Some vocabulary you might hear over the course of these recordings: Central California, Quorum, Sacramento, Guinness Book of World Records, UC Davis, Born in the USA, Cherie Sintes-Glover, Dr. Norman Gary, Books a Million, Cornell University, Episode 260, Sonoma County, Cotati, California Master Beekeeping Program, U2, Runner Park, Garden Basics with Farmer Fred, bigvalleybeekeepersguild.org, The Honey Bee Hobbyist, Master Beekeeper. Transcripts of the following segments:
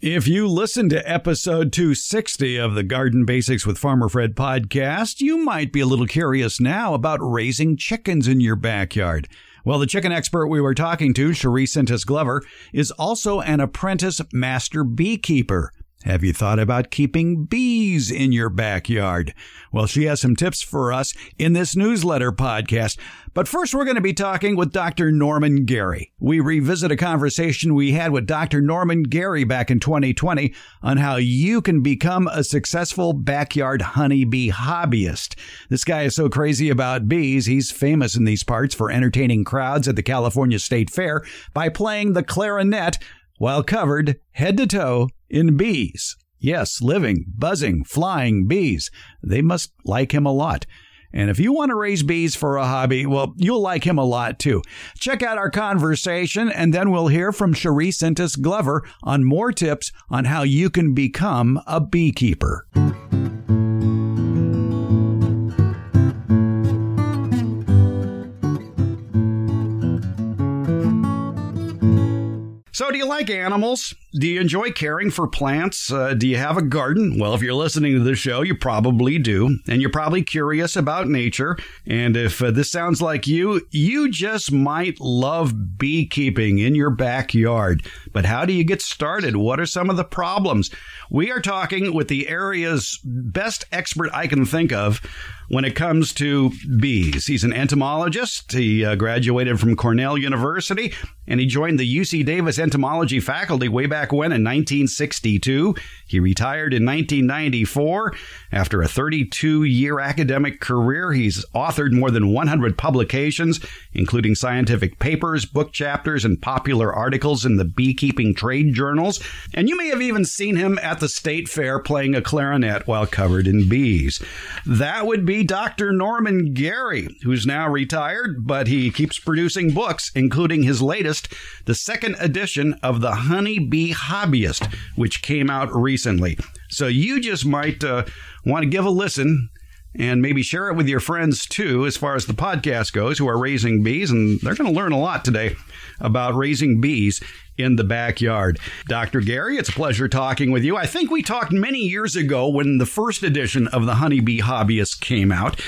If you listen to episode 260 of the Garden Basics with Farmer Fred podcast, you might be a little curious now about raising chickens in your backyard. Well, the chicken expert we were talking to, Cherie Sintes-Glover, is also an apprentice master beekeeper. Have you thought about keeping bees in your backyard? Well, she has some tips for us in this newsletter podcast. But first, we're going to be talking with Dr. Norman Gary. We revisit a conversation we had with Dr. Norman Gary back in 2020 on how you can become a successful backyard honeybee hobbyist. This guy is so crazy about bees, he's famous in these parts for entertaining crowds at the California State Fair by playing the clarinet while covered head to toe in bees. Yes, living, buzzing, flying bees. They must like him a lot. And if you want to raise bees for a hobby, well, you'll like him a lot too. Check out our conversation, and then we'll hear from Cherie Sintes-Glover on more tips on how you can become a beekeeper. So do you like animals? Do you enjoy caring for plants? Do you have a garden? Well, if you're listening to this show, you probably do. And you're probably curious about nature. And if this sounds like you, you just might love beekeeping in your backyard. But how do you get started? What are some of the problems? We are talking with the area's best expert I can think of when it comes to bees. He's an entomologist. He graduated from Cornell University, and he joined the UC Davis entomology faculty way back when in 1962. He retired in 1994. After a 32-year academic career, he's authored more than 100 publications, including scientific papers, book chapters, and popular articles in the beekeeping trade journals. And you may have even seen him at the state fair playing a clarinet while covered in bees. That would be Dr. Norman Gary, who's now retired, but he keeps producing books, including his latest, the second edition of The Honey Bee Hobbyist, which came out recently. So you just might want to give a listen and maybe share it with your friends, too, as far as the podcast goes, who are raising bees. And they're going to learn a lot today about raising bees in the backyard. Dr. Gary, it's a pleasure talking with you. I think we talked many years ago when the first edition of The Honey Bee Hobbyist came out.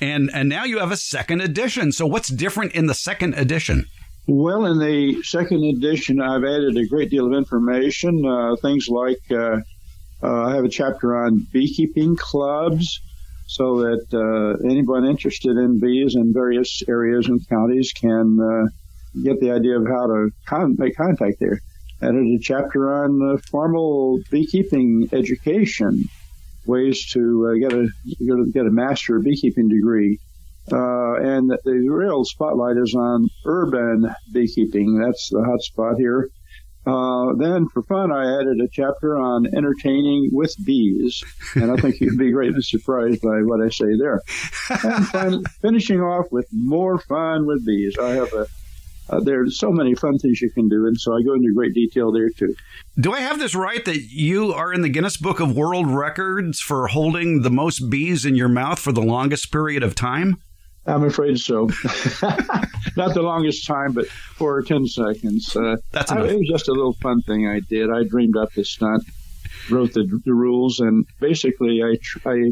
And now you have a second edition. So what's different in the second edition? Well, in the second edition, I've added a great deal of information, things like I have a chapter on beekeeping clubs, so that anyone interested in bees in various areas and counties can get the idea of how to make contact there. I added a chapter on formal beekeeping education, ways to get a master beekeeping degree. And the real spotlight is on urban beekeeping. That's the hot spot here. Then for fun, I added a chapter on entertaining with bees. And I think you'd be greatly surprised by what I say there. And finishing off with more fun with bees. I have there are so many fun things you can do, and so I go into great detail there, too. Do I have this right that you are in the Guinness Book of World Records for holding the most bees in your mouth for the longest period of time? I'm afraid so. Not the longest time, but 4 or 10 seconds. That's enough. It was just a little fun thing I did. I dreamed up the stunt, wrote the rules, and basically I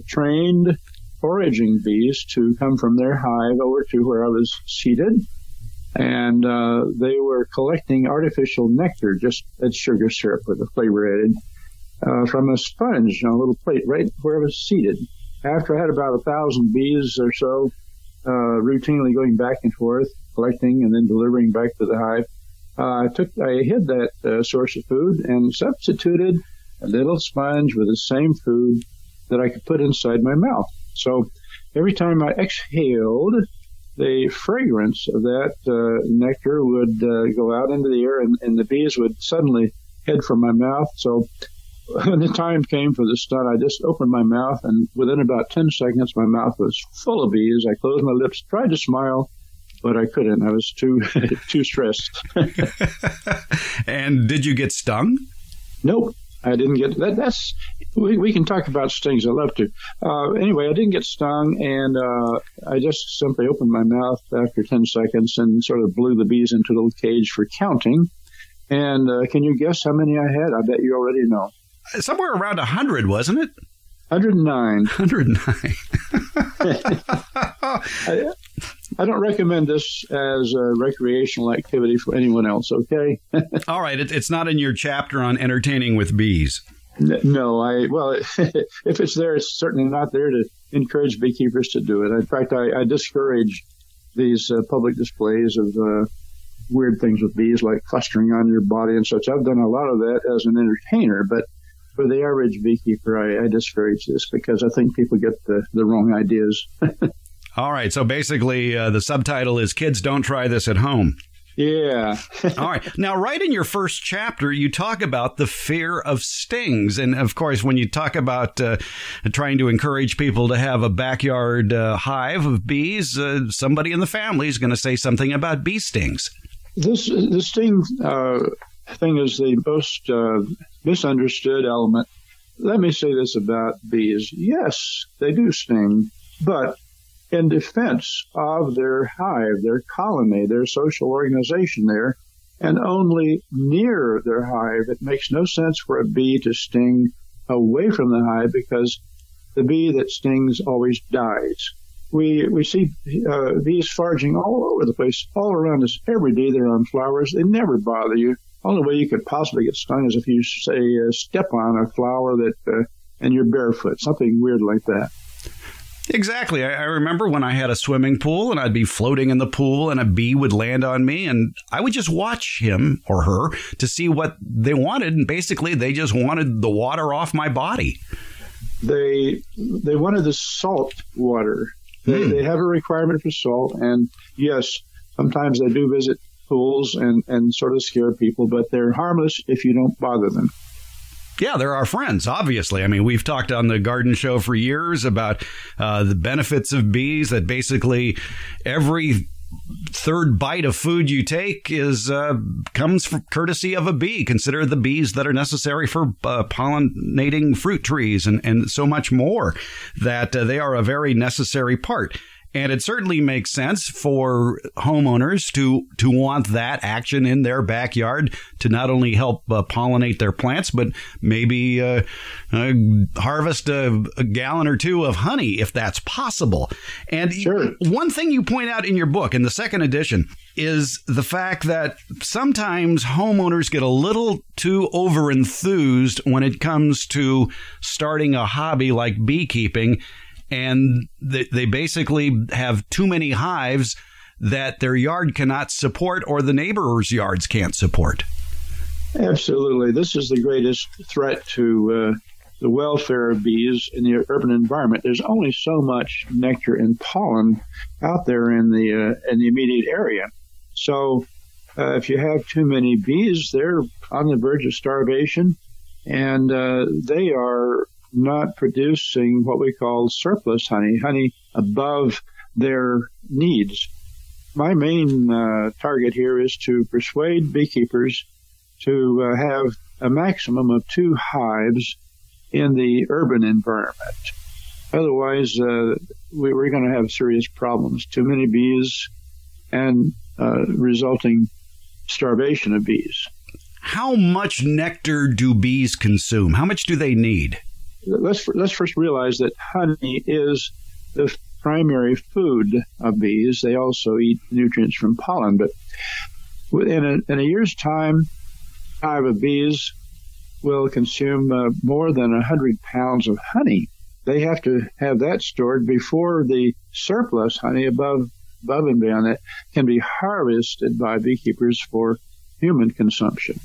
trained foraging bees to come from their hive over to where I was seated. And they were collecting artificial nectar, just as sugar syrup with a flavor added, from a sponge on a little plate right where I was seated. After I had about 1,000 bees or so routinely going back and forth, collecting and then delivering back to the hive, I hid that source of food and substituted a little sponge with the same food that I could put inside my mouth. So every time I exhaled, the fragrance of that nectar would go out into the air, and the bees would suddenly head for my mouth. So when the time came for the stunt, I just opened my mouth, and within about 10 seconds, my mouth was full of bees. I closed my lips, tried to smile, but I couldn't. I was too stressed. And did you get stung? Nope. I didn't get that. We can talk about stings. I love to. Anyway, I didn't get stung, and I just simply opened my mouth after 10 seconds and sort of blew the bees into a little cage for counting. And can you guess how many I had? I bet you already know. Somewhere around 100, wasn't it? 109. 109. I don't recommend this as a recreational activity for anyone else, okay? All right. It's not in your chapter on entertaining with bees. No, well, if it's there, it's certainly not there to encourage beekeepers to do it. In fact, I discourage these public displays of weird things with bees, like clustering on your body and such. I've done a lot of that as an entertainer, but for the average beekeeper, I discourage this because I think people get the wrong ideas. All right. So basically, the subtitle is Kids Don't Try This at Home. Yeah. All right. Now, right in your first chapter, you talk about the fear of stings. And, of course, when you talk about trying to encourage people to have a backyard hive of bees, somebody in the family is going to say something about bee stings. The sting thing is the most misunderstood element. Let me say this about bees. Yes, they do sting, but in defense of their hive, their colony, their social organization there, and only near their hive. It makes no sense for a bee to sting away from the hive because the bee that stings always dies. We see bees foraging all over the place, all around us. Every day they're on flowers. They never bother you. Only way you could possibly get stung is if you, say, step on a flower that and you're barefoot, something weird like that. Exactly. I remember when I had a swimming pool and I'd be floating in the pool and a bee would land on me and I would just watch him or her to see what they wanted. And basically, they just wanted the water off my body. They wanted the salt water. They have a requirement for salt. And yes, sometimes they do visit pools and sort of scare people, but they're harmless if you don't bother them. Yeah, they're our friends, obviously. I mean, we've talked on the garden show for years about the benefits of bees, that basically every third bite of food you take is comes from courtesy of a bee. Consider the bees that are necessary for pollinating fruit trees and so much more, that they are a very necessary part. And it certainly makes sense for homeowners to want that action in their backyard to not only help pollinate their plants, but maybe harvest a gallon or two of honey, if that's possible. And sure. One thing you point out in your book, in the second edition, is the fact that sometimes homeowners get a little too overenthused when it comes to starting a hobby like beekeeping. And they basically have too many hives that their yard cannot support or the neighbor's yards can't support. Absolutely. This is the greatest threat to the welfare of bees in the urban environment. There's only so much nectar and pollen out there in the immediate area. So if you have too many bees, they're on the verge of starvation, and they are not producing what we call surplus honey above their needs. My main target here is to persuade beekeepers to have a maximum of 2 hives in the urban environment. Otherwise, we're going to have serious problems. Too many bees and resulting starvation of bees. How much nectar do bees consume? How much do they need? Let's first realize that honey is the primary food of bees. They also eat nutrients from pollen. But in a year's time, a hive of bees will consume more than 100 pounds of honey. They have to have that stored before the surplus honey above and beyond that can be harvested by beekeepers for human consumption.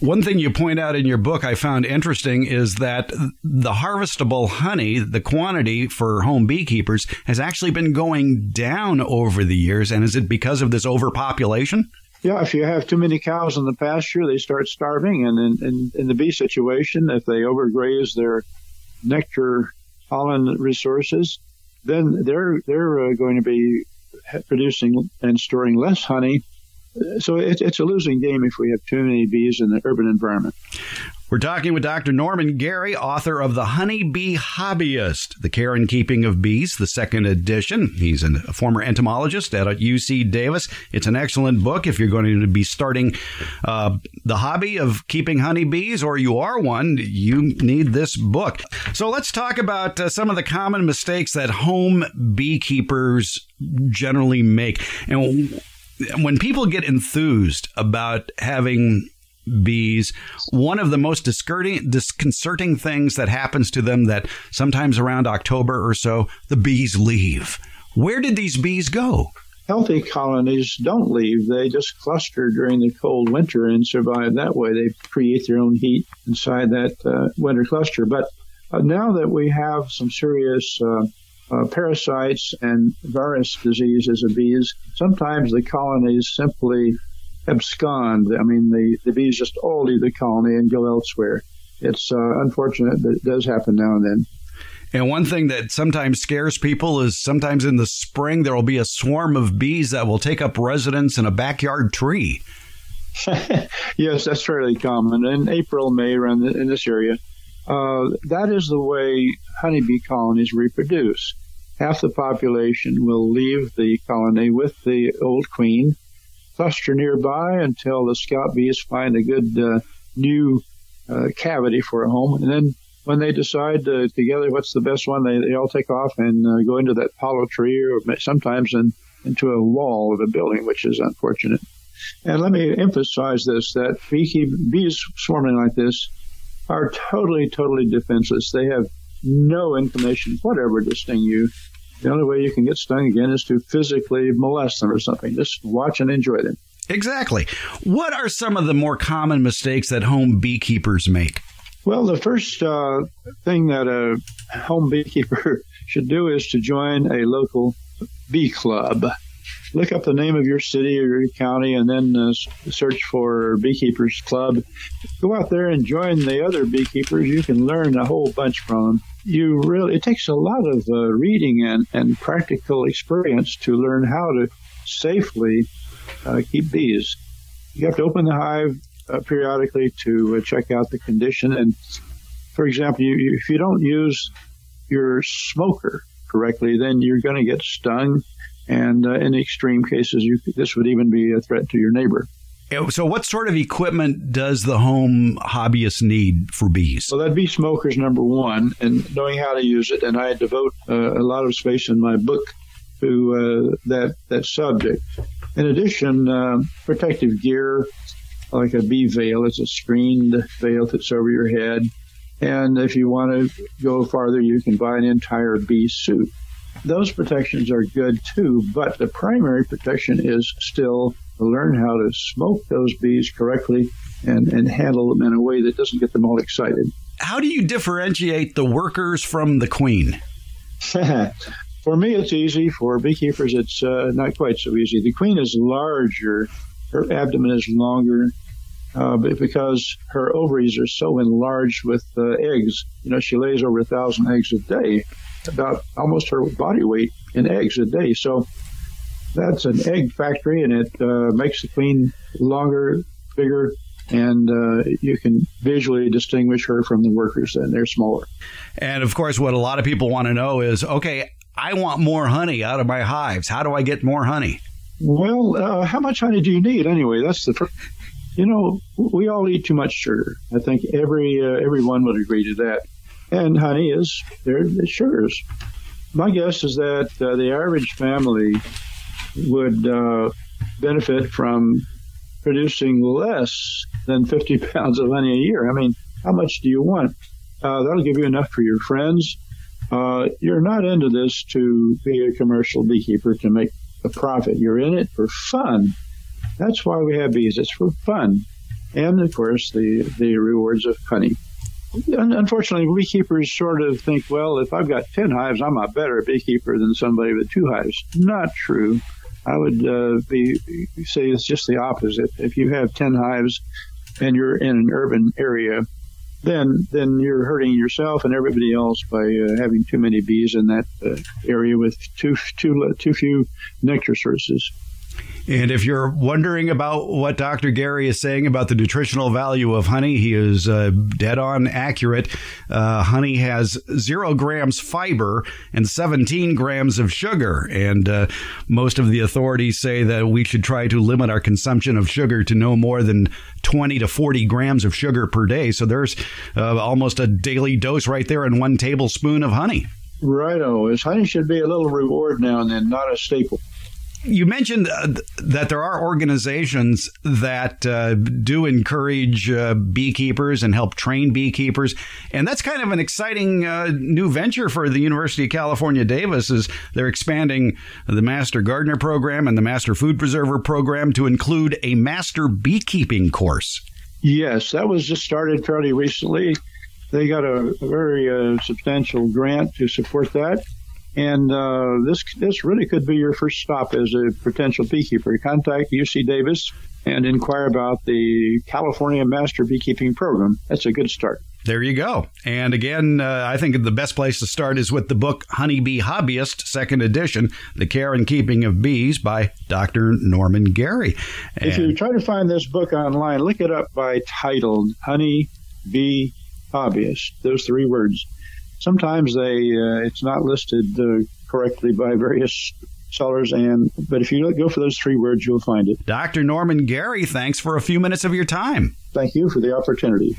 One thing you point out in your book I found interesting is that the harvestable honey, the quantity for home beekeepers, has actually been going down over the years. And is it because of this overpopulation? Yeah, if you have too many cows in the pasture, they start starving. And in the bee situation, if they overgraze their nectar pollen resources, then they're going to be producing and storing less honey. So it's a losing game if we have too many bees in the urban environment. We're talking with Dr. Norman Gary, author of The Honey Bee Hobbyist, The Care and Keeping of Bees, the second edition. He's a former entomologist at UC Davis. It's an excellent book if you're going to be starting the hobby of keeping honeybees, or you are one, you need this book. So let's talk about some of the common mistakes that home beekeepers generally make. And when people get enthused about having bees, one of the most disconcerting things that happens to them, that sometimes around October or so, the bees leave. Where did these bees go? Healthy colonies don't leave. They just cluster during the cold winter and survive that way. They create their own heat inside that winter cluster. But now that we have some serious parasites and various diseases of bees, sometimes the colonies simply abscond. I mean, the bees just all leave the colony and go elsewhere. It's unfortunate, but it does happen now and then. And one thing that sometimes scares people is sometimes in the spring there will be a swarm of bees that will take up residence in a backyard tree. Yes, that's fairly common. In April, May, around in this area, that is the way honeybee colonies reproduce. Half the population will leave the colony with the old queen, cluster nearby until the scout bees find a good new cavity for a home. And then when they decide together what's the best one, they all take off and go into that hollow tree, or sometimes into a wall of a building, which is unfortunate. And let me emphasize this, that bees swarming like this are totally, totally defenseless. They have no inclination whatever to sting you. The only way you can get stung again is to physically molest them or something. Just watch and enjoy them. Exactly. What are some of the more common mistakes that home beekeepers make? Well, the first thing that a home beekeeper should do is to join a local bee club. Look up the name of your city or your county and then search for Beekeepers Club. Go out there and join the other beekeepers. You can learn a whole bunch from them. It takes a lot of reading and practical experience to learn how to safely keep bees. You have to open the hive periodically to check out the condition. And, for example, if you don't use your smoker correctly, then you're going to get stung. And in extreme cases, this would even be a threat to your neighbor. So what sort of equipment does the home hobbyist need for bees? Well, that'd be smokers, number one, and knowing how to use it. And I devote a lot of space in my book to that subject. In addition, protective gear, like a bee veil. It's a screened veil that's over your head. And if you want to go farther, you can buy an entire bee suit. Those protections are good, too, but the primary protection is still to learn how to smoke those bees correctly and handle them in a way that doesn't get them all excited. How do you differentiate the workers from the queen? For me, it's easy. For beekeepers, it's not quite so easy. The queen is larger. Her abdomen is longer because her ovaries are so enlarged with eggs. You know, she lays over 1,000 eggs a day. About almost her body weight in eggs a day. So that's an egg factory, and it makes the queen longer, bigger, and you can visually distinguish her from the workers, and they're smaller. And, of course, what a lot of people want to know is, okay, I want more honey out of my hives. How do I get more honey? Well, how much honey do you need anyway? That's the first. You know, we all eat too much sugar. I think everyone would agree to that. And honey is sugars. My guess is that the average family would benefit from producing less than 50 pounds of honey a year. I mean, how much do you want? That'll give you enough for your friends. You're not into this to be a commercial beekeeper to make a profit. You're in it for fun. That's why we have bees. It's for fun. And, of course, the rewards of honey. Unfortunately, beekeepers sort of think, well, if I've got 10 hives, I'm a better beekeeper than somebody with 2 hives. Not true. I would say it's just the opposite. If you have 10 hives and you're in an urban area, then you're hurting yourself and everybody else by having too many bees in that area with too few nectar sources. And if you're wondering about what Dr. Gary is saying about the nutritional value of honey, he is dead on accurate. Honey has 0 grams fiber and 17 grams of sugar. And most of the authorities say that we should try to limit our consumption of sugar to no more than 20 to 40 grams of sugar per day. So there's almost a daily dose right there in 1 tablespoon of honey. Righto. Honey should be a little reward now and then, not a staple. You mentioned that there are organizations that do encourage beekeepers and help train beekeepers. And that's kind of an exciting new venture for the University of California, Davis, is they're expanding the Master Gardener Program and the Master Food Preserver Program to include a Master Beekeeping course. Yes, that was just started fairly recently. They got a very substantial grant to support that. And this really could be your first stop as a potential beekeeper. Contact UC Davis and inquire about the California Master Beekeeping Program. That's a good start. There you go. And again, I think the best place to start is with the book Honey Bee Hobbyist, 2nd edition, The Care and Keeping of Bees by Dr. Norman Gary. And if you try to find this book online, look it up by title, Honey Bee Hobbyist, those 3 words. Sometimes it's not listed correctly by various sellers, but if you go for those 3 words, you'll find it. Dr. Norman Gary, thanks for a few minutes of your time. Thank you for the opportunity.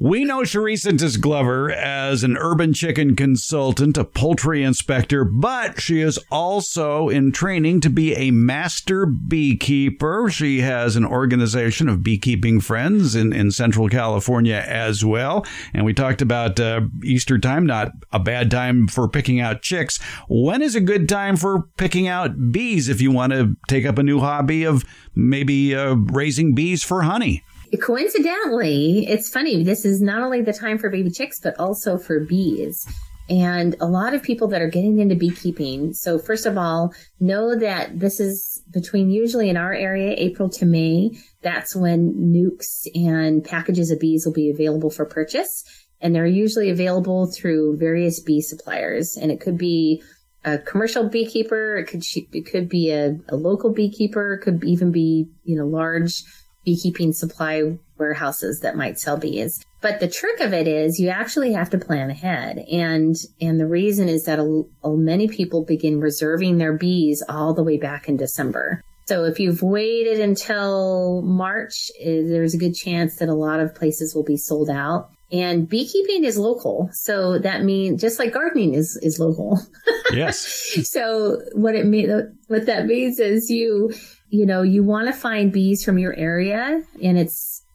We know Cherie Sintes-Glover as an urban chicken consultant, a poultry inspector, but she is also in training to be a master beekeeper. She has an organization of beekeeping friends in Central California as well. And we talked about Easter time, not a bad time for picking out chicks. When is a good time for picking out bees if you want to take up a new hobby of maybe raising bees for honey? Coincidentally, it's funny, this is not only the time for baby chicks, but also for bees. And a lot of people that are getting into beekeeping. So first of all, know that this is between usually in our area, April to May. That's when nukes and packages of bees will be available for purchase. And they're usually available through various bee suppliers. And it could be a commercial beekeeper. It could be a local beekeeper. It could even be, large beekeeping supply warehouses that might sell bees. But the trick of it is you actually have to plan ahead. And the reason is that many people begin reserving their bees all the way back in December. So if you've waited until March, there's a good chance that a lot of places will be sold out. And beekeeping is local. So that means, just like gardening is local. Yes. So what that means is you want to find bees from your area, and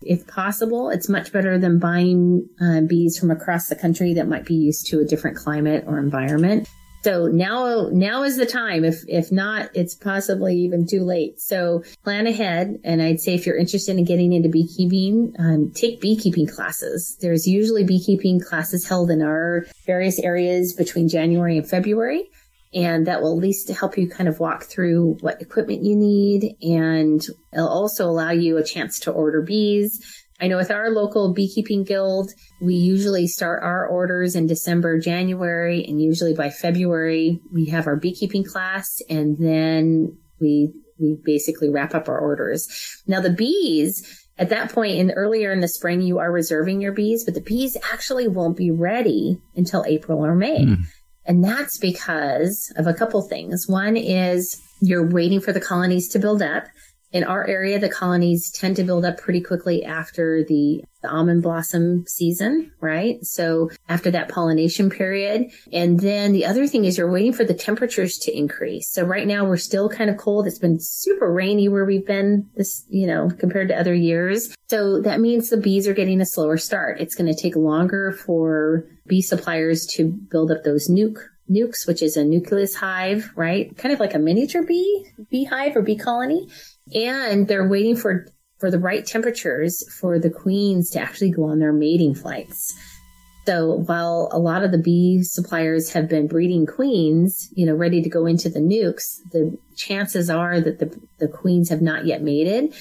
if possible, it's much better than buying bees from across the country that might be used to a different climate or environment. So now is the time. If not, it's possibly even too late. So plan ahead. And I'd say if you're interested in getting into beekeeping, take beekeeping classes. There's usually beekeeping classes held in our various areas between January and February. And that will at least help you kind of walk through what equipment you need. And it'll also allow you a chance to order bees. I know with our local beekeeping guild, we usually start our orders in December, January, and usually by February, we have our beekeeping class, and then we basically wrap up our orders. Now the bees, at that point, earlier in the spring, you are reserving your bees, but the bees actually won't be ready until April or May. Mm. And that's because of a couple things. One is you're waiting for the colonies to build up. In our area, the colonies tend to build up pretty quickly after the almond blossom season, right? So after that pollination period. And then the other thing is you're waiting for the temperatures to increase. So right now we're still kind of cold. It's been super rainy where we've been this, compared to other years. So that means the bees are getting a slower start. It's going to take longer for bee suppliers to build up those nukes, which is a nucleus hive, right? Kind of like a miniature beehive or bee colony. And they're waiting for the right temperatures for the queens to actually go on their mating flights. So while a lot of the bee suppliers have been breeding queens, ready to go into the nukes, the chances are that the queens have not yet mated.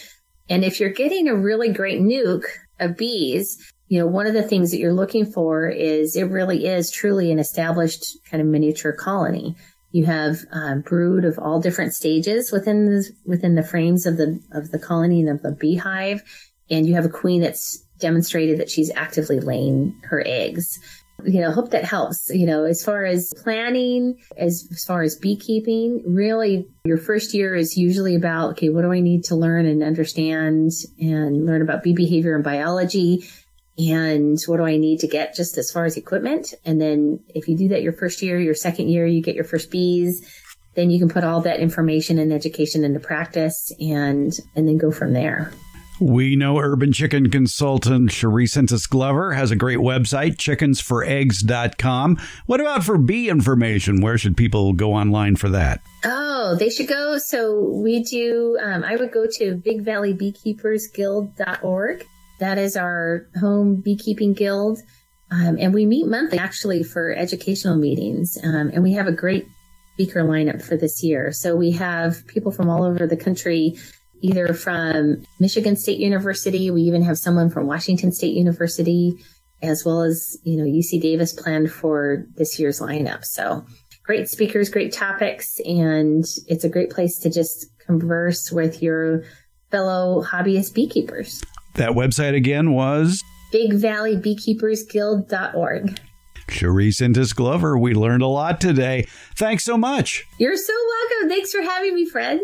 And if you're getting a really great nuke of bees, you know, one of the things that you're looking for is it really is truly an established kind of miniature colony. You have brood of all different stages within the frames of the colony and of the beehive. And you have a queen that's demonstrated that she's actively laying her eggs. You know, hope that helps. You know, as far as planning, as far as beekeeping, really your first year is usually about, okay, what do I need to learn and understand and learn about bee behavior and biology? And what do I need to get just as far as equipment? And then if you do that your first year, your second year, you get your first bees, then you can put all that information and education into practice and then go from there. We know urban chicken consultant Cherie Sintes-Glover has a great website, chickensforeggs.com. What about for bee information? Where should people go online for that? Oh, they should go. So we do, I would go to bigvalleybeekeepersguild.org. That is our home beekeeping guild. And we meet monthly, actually, for educational meetings. And we have a great speaker lineup for this year. So we have people from all over the country, either from Michigan State University, we even have someone from Washington State University, as well as, you know, UC Davis planned for this year's lineup. So great speakers, great topics, and it's a great place to just converse with your fellow hobbyist beekeepers. That website again was? bigvalleybeekeepersguild.org. Cherie Sintes-Glover, we learned a lot today. Thanks so much. You're so welcome. Thanks for having me, Fred.